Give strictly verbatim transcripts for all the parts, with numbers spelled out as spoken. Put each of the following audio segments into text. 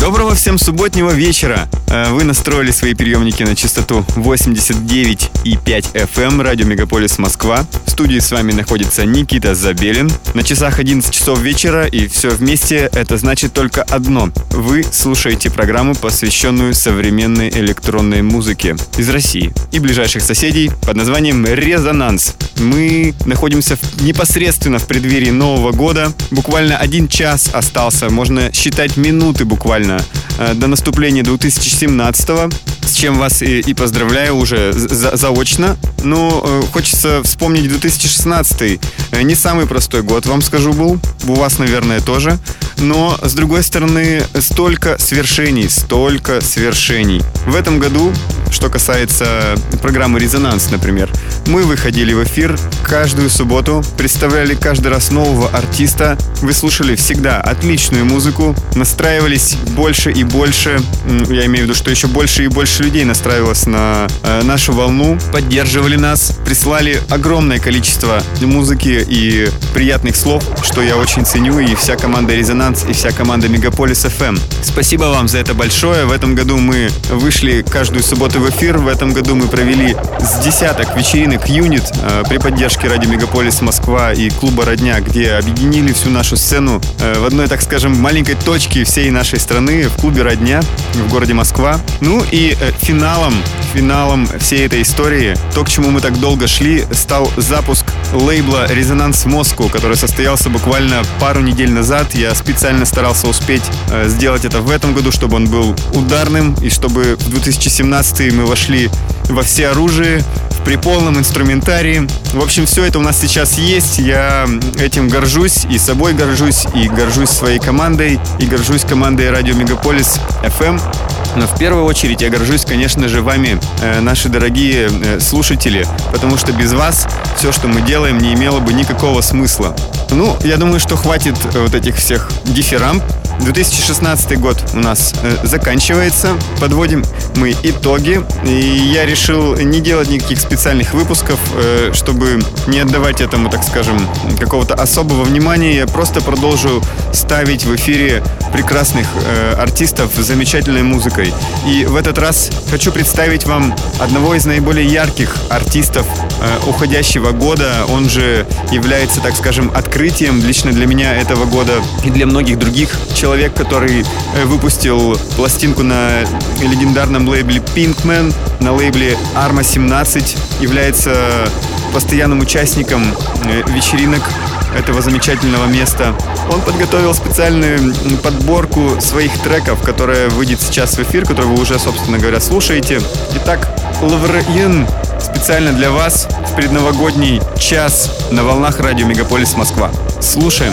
Доброго всем субботнего вечера! Вы настроили свои приемники на частоту восемьдесят девять и пять эф эм, радио Мегаполис Москва. В студии с вами находится Никита Забелин. На часах одиннадцать часов вечера, и все вместе это значит только одно. Вы слушаете программу, посвященную современной электронной музыке из России и ближайших соседей под названием «Резонанс». Мы находимся в, непосредственно в преддверии Нового года. Буквально один час остался, можно считать минуты буквально, до наступления две тысячи семнадцатого, с чем вас и, и поздравляю уже за, заочно. Но э, хочется вспомнить две тысячи шестнадцатый. Не самый простой год, вам скажу, был. У вас, наверное, тоже. Но, с другой стороны, столько свершений, столько свершений. В этом году, что касается программы «Резонанс», например, мы выходили в эфир каждую субботу, представляли каждый раз нового артиста, вы слушали всегда отличную музыку, настраивались больше и больше, я имею в виду, что еще больше и больше людей настраивалось на э, нашу волну, поддерживали нас, прислали огромное количество музыки и приятных слов, что я очень ценю, и вся команда «Резонанс», и вся команда Мегаполис эф эм. Спасибо вам за это большое. В этом году мы вышли каждую субботу в эфир. В этом году мы провели с десяток вечеринок юнит э, при поддержке радио Мегаполис Москва и клуба Родня, где объединили всю нашу сцену э, в одной, так скажем, маленькой точке всей нашей страны, в клубе Родня в городе Москва. Ну и э, финалом, финалом всей этой истории, то, к чему мы так долго шли, стал запуск лейбла «Резонанс Москву», который состоялся буквально пару недель назад. Я специально старался успеть э, сделать это в этом году, чтобы он был ударным, и чтобы в две тысячи семнадцатый мы вошли во всеоружие, при полном инструментарии. В общем, все это у нас сейчас есть. Я этим горжусь, и собой горжусь, и горжусь своей командой, и горжусь командой радио Мегаполис эф эм. Но в первую очередь я горжусь, конечно же, вами, э, наши дорогие э, слушатели, потому что без вас все, что мы делаем, не имело бы никакого смысла. Ну, я думаю, что хватит вот этих всех дифирамб. две тысячи шестнадцатый год у нас э, заканчивается. Подводим мы итоги. И я решил не делать никаких специальных выпусков, э, чтобы не отдавать этому, так скажем, какого-то особого внимания. Я просто продолжу ставить в эфире прекрасных э, артистов с замечательной музыкой. И в этот раз хочу представить вам одного из наиболее ярких артистов э, уходящего года. Он же является, так скажем, открытием лично для меня этого года и для многих других человек. Человек, который выпустил пластинку на легендарном лейбле Pinkman, на лейбле Arma семнадцать, является постоянным участником вечеринок этого замечательного места. Он подготовил специальную подборку своих треков, которая выйдет сейчас в эфир, которую вы уже, собственно говоря, слушаете. Итак, Лаврин специально для вас в предновогодний час на волнах радио Мегаполис Москва. Слушаем.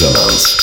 Резонанс.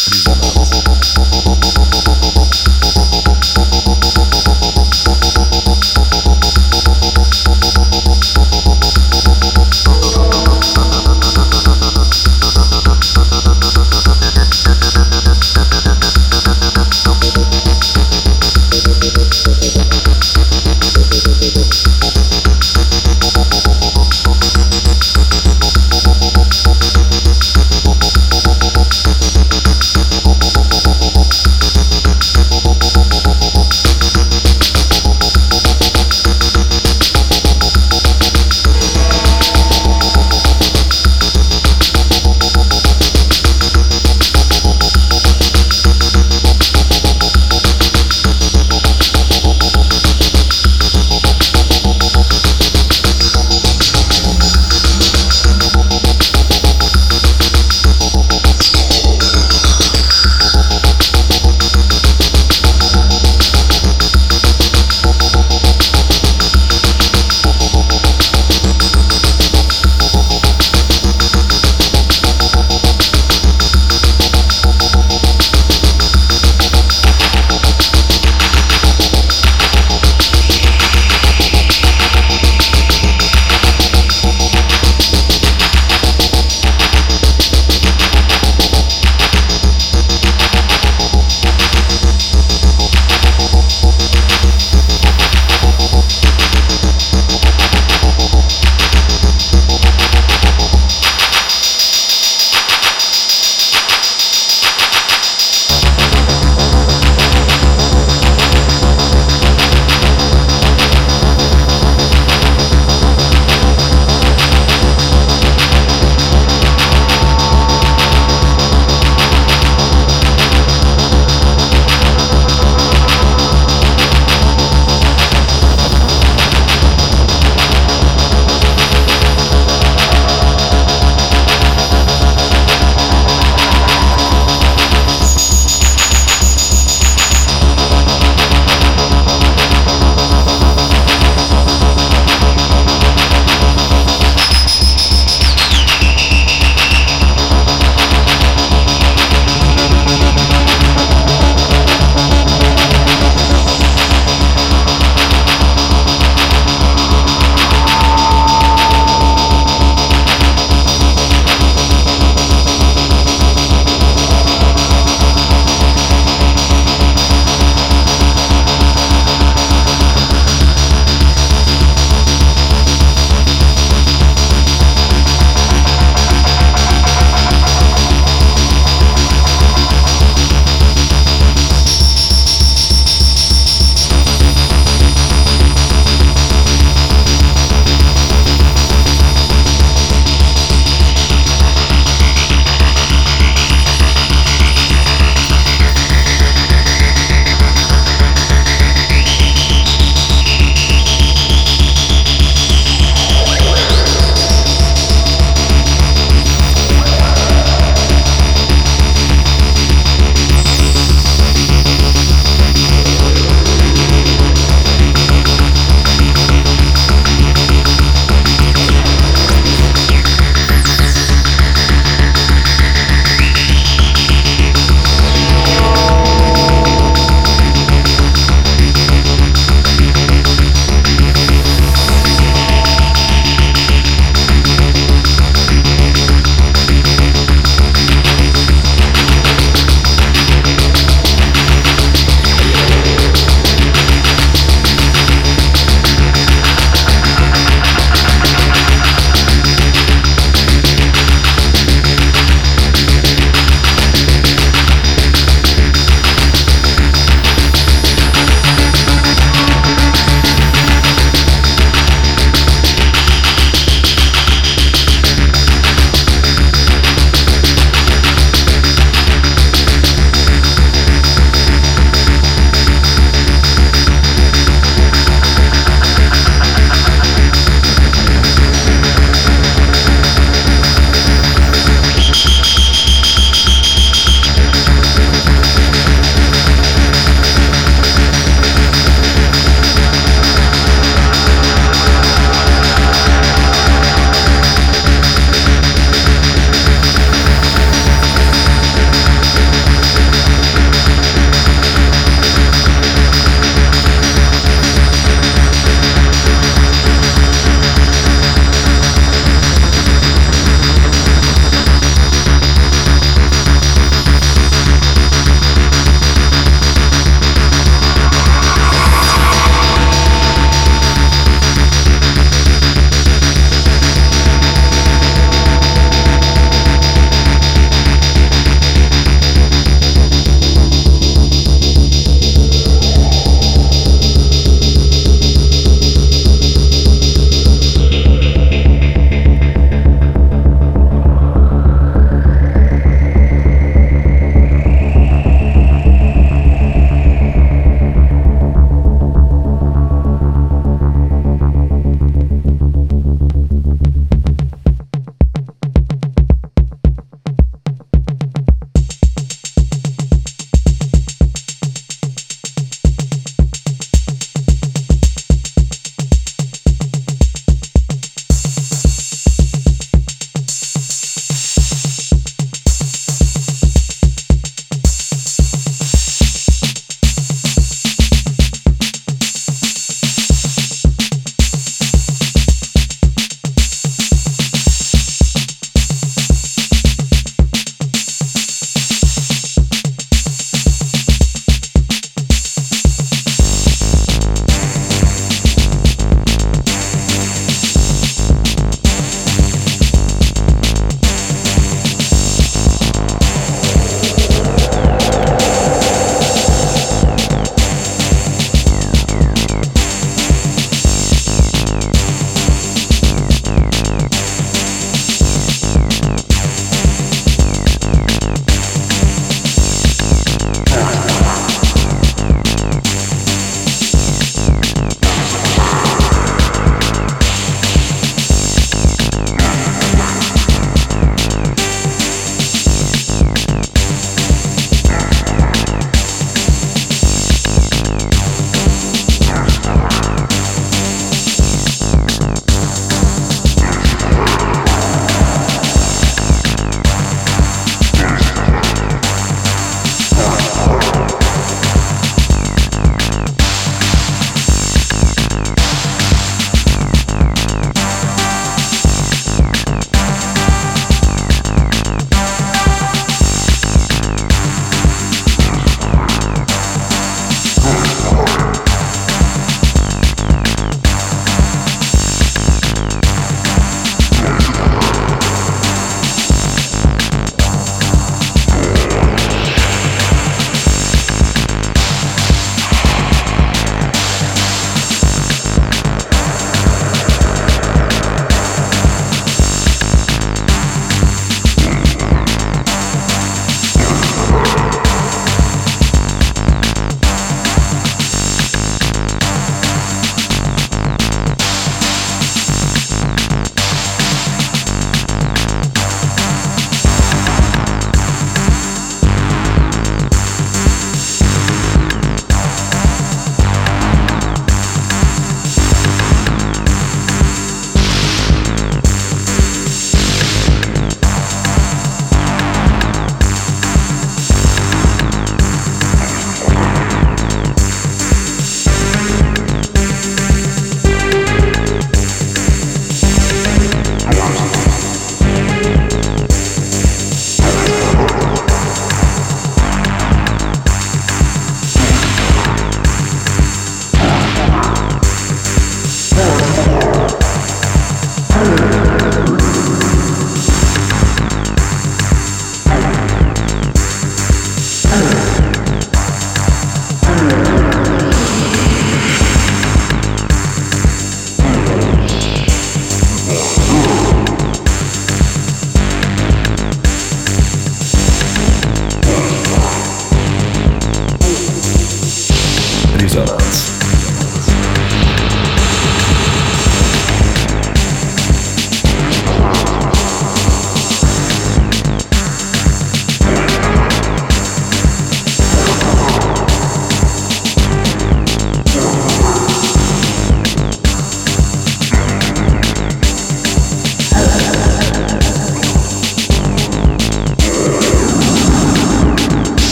Резонанс. Yeah.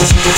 We'll be right back.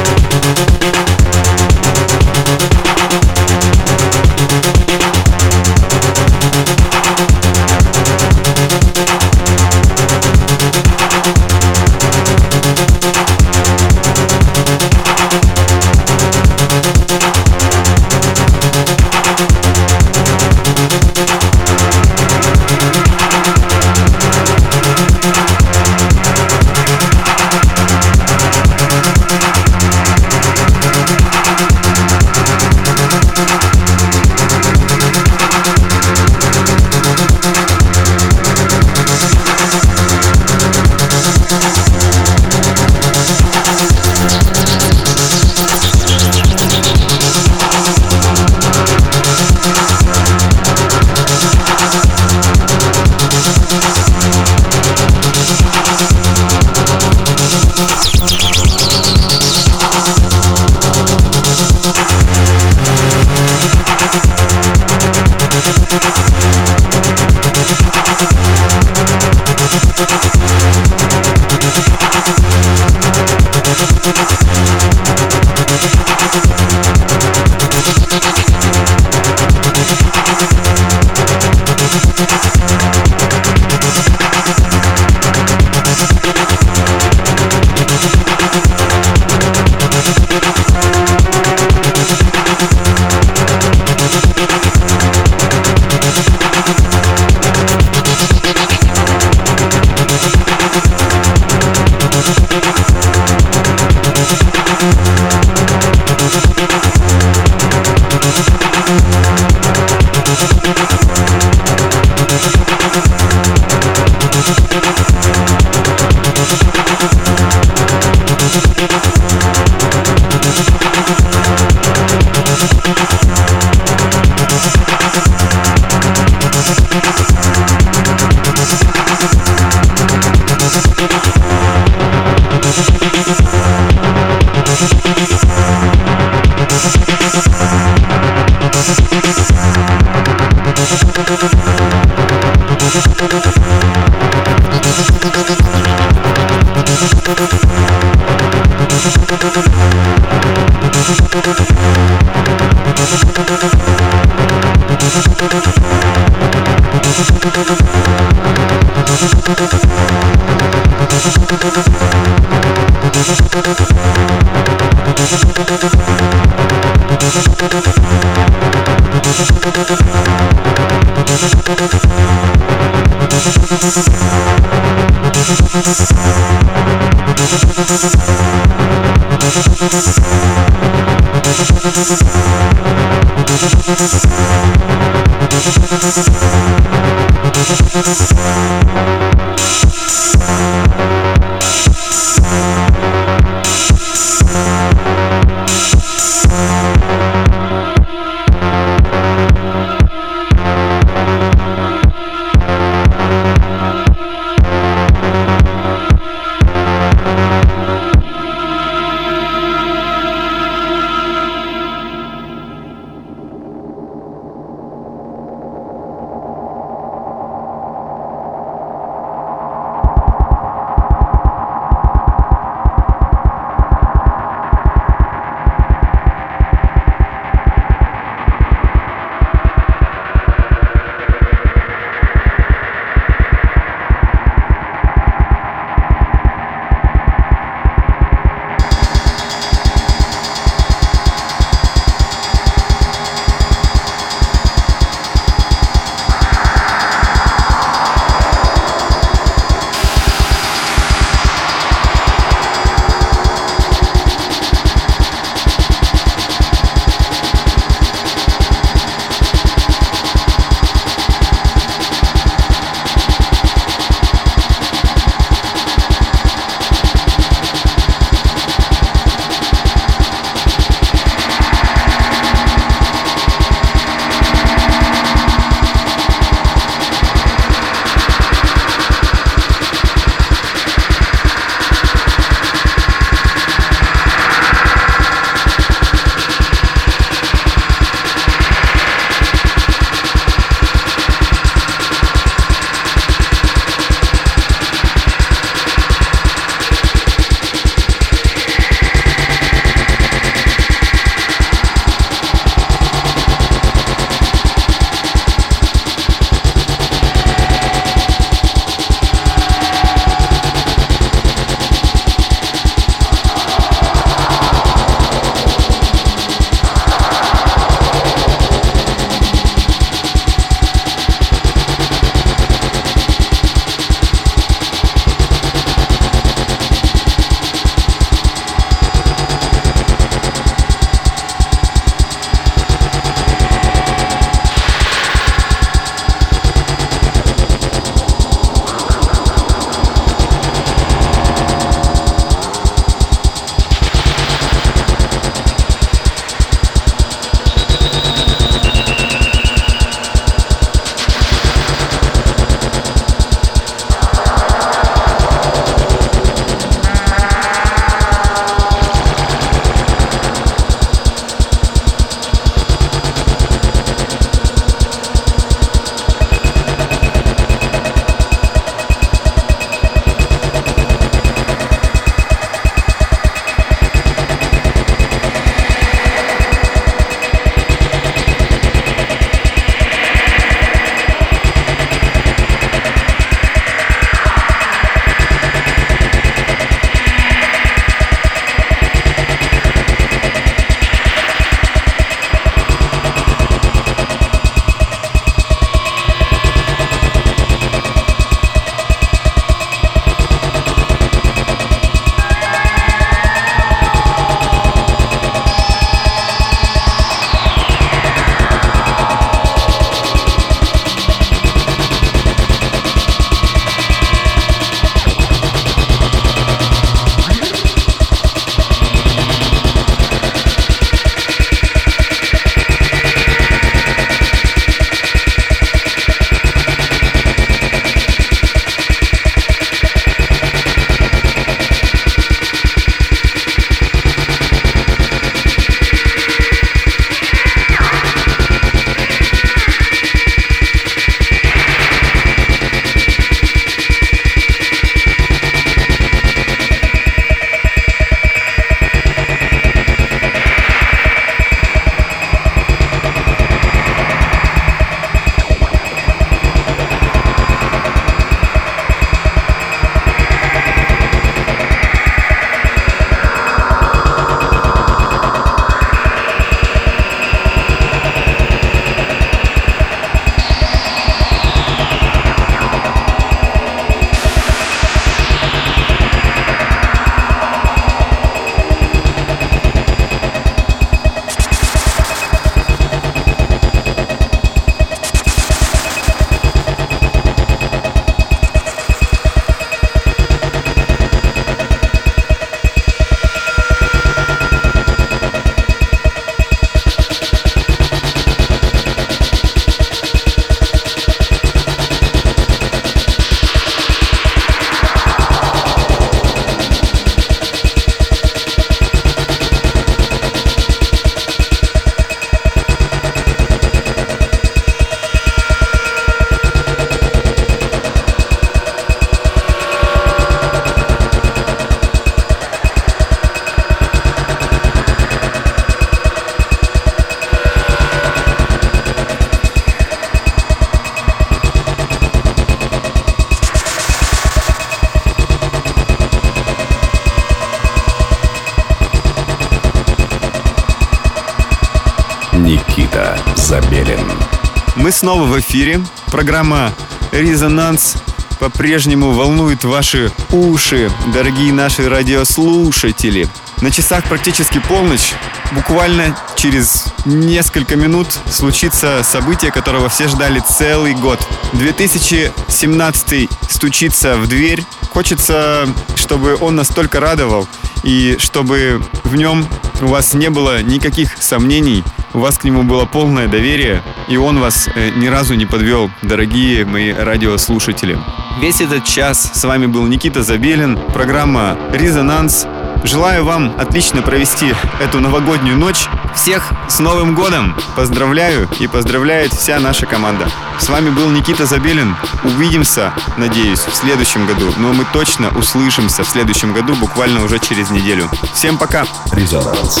Мы снова в эфире. Программа «Резонанс» по-прежнему волнует ваши уши, дорогие наши радиослушатели. На часах практически полночь. Буквально через несколько минут случится событие, которого все ждали целый год. две тысячи семнадцатый стучится в дверь. Хочется, чтобы он настолько радовал, и чтобы в нем у вас не было никаких сомнений. У вас к нему было полное доверие, и он вас э, ни разу не подвел, дорогие мои радиослушатели. Весь этот час с вами был Никита Забелин, программа «Резонанс». Желаю вам отлично провести эту новогоднюю ночь. Всех с Новым годом! Поздравляю и поздравляет вся наша команда. С вами был Никита Забелин. Увидимся, надеюсь, в следующем году. Но мы точно услышимся в следующем году, буквально уже через неделю. Всем пока! «Резонанс».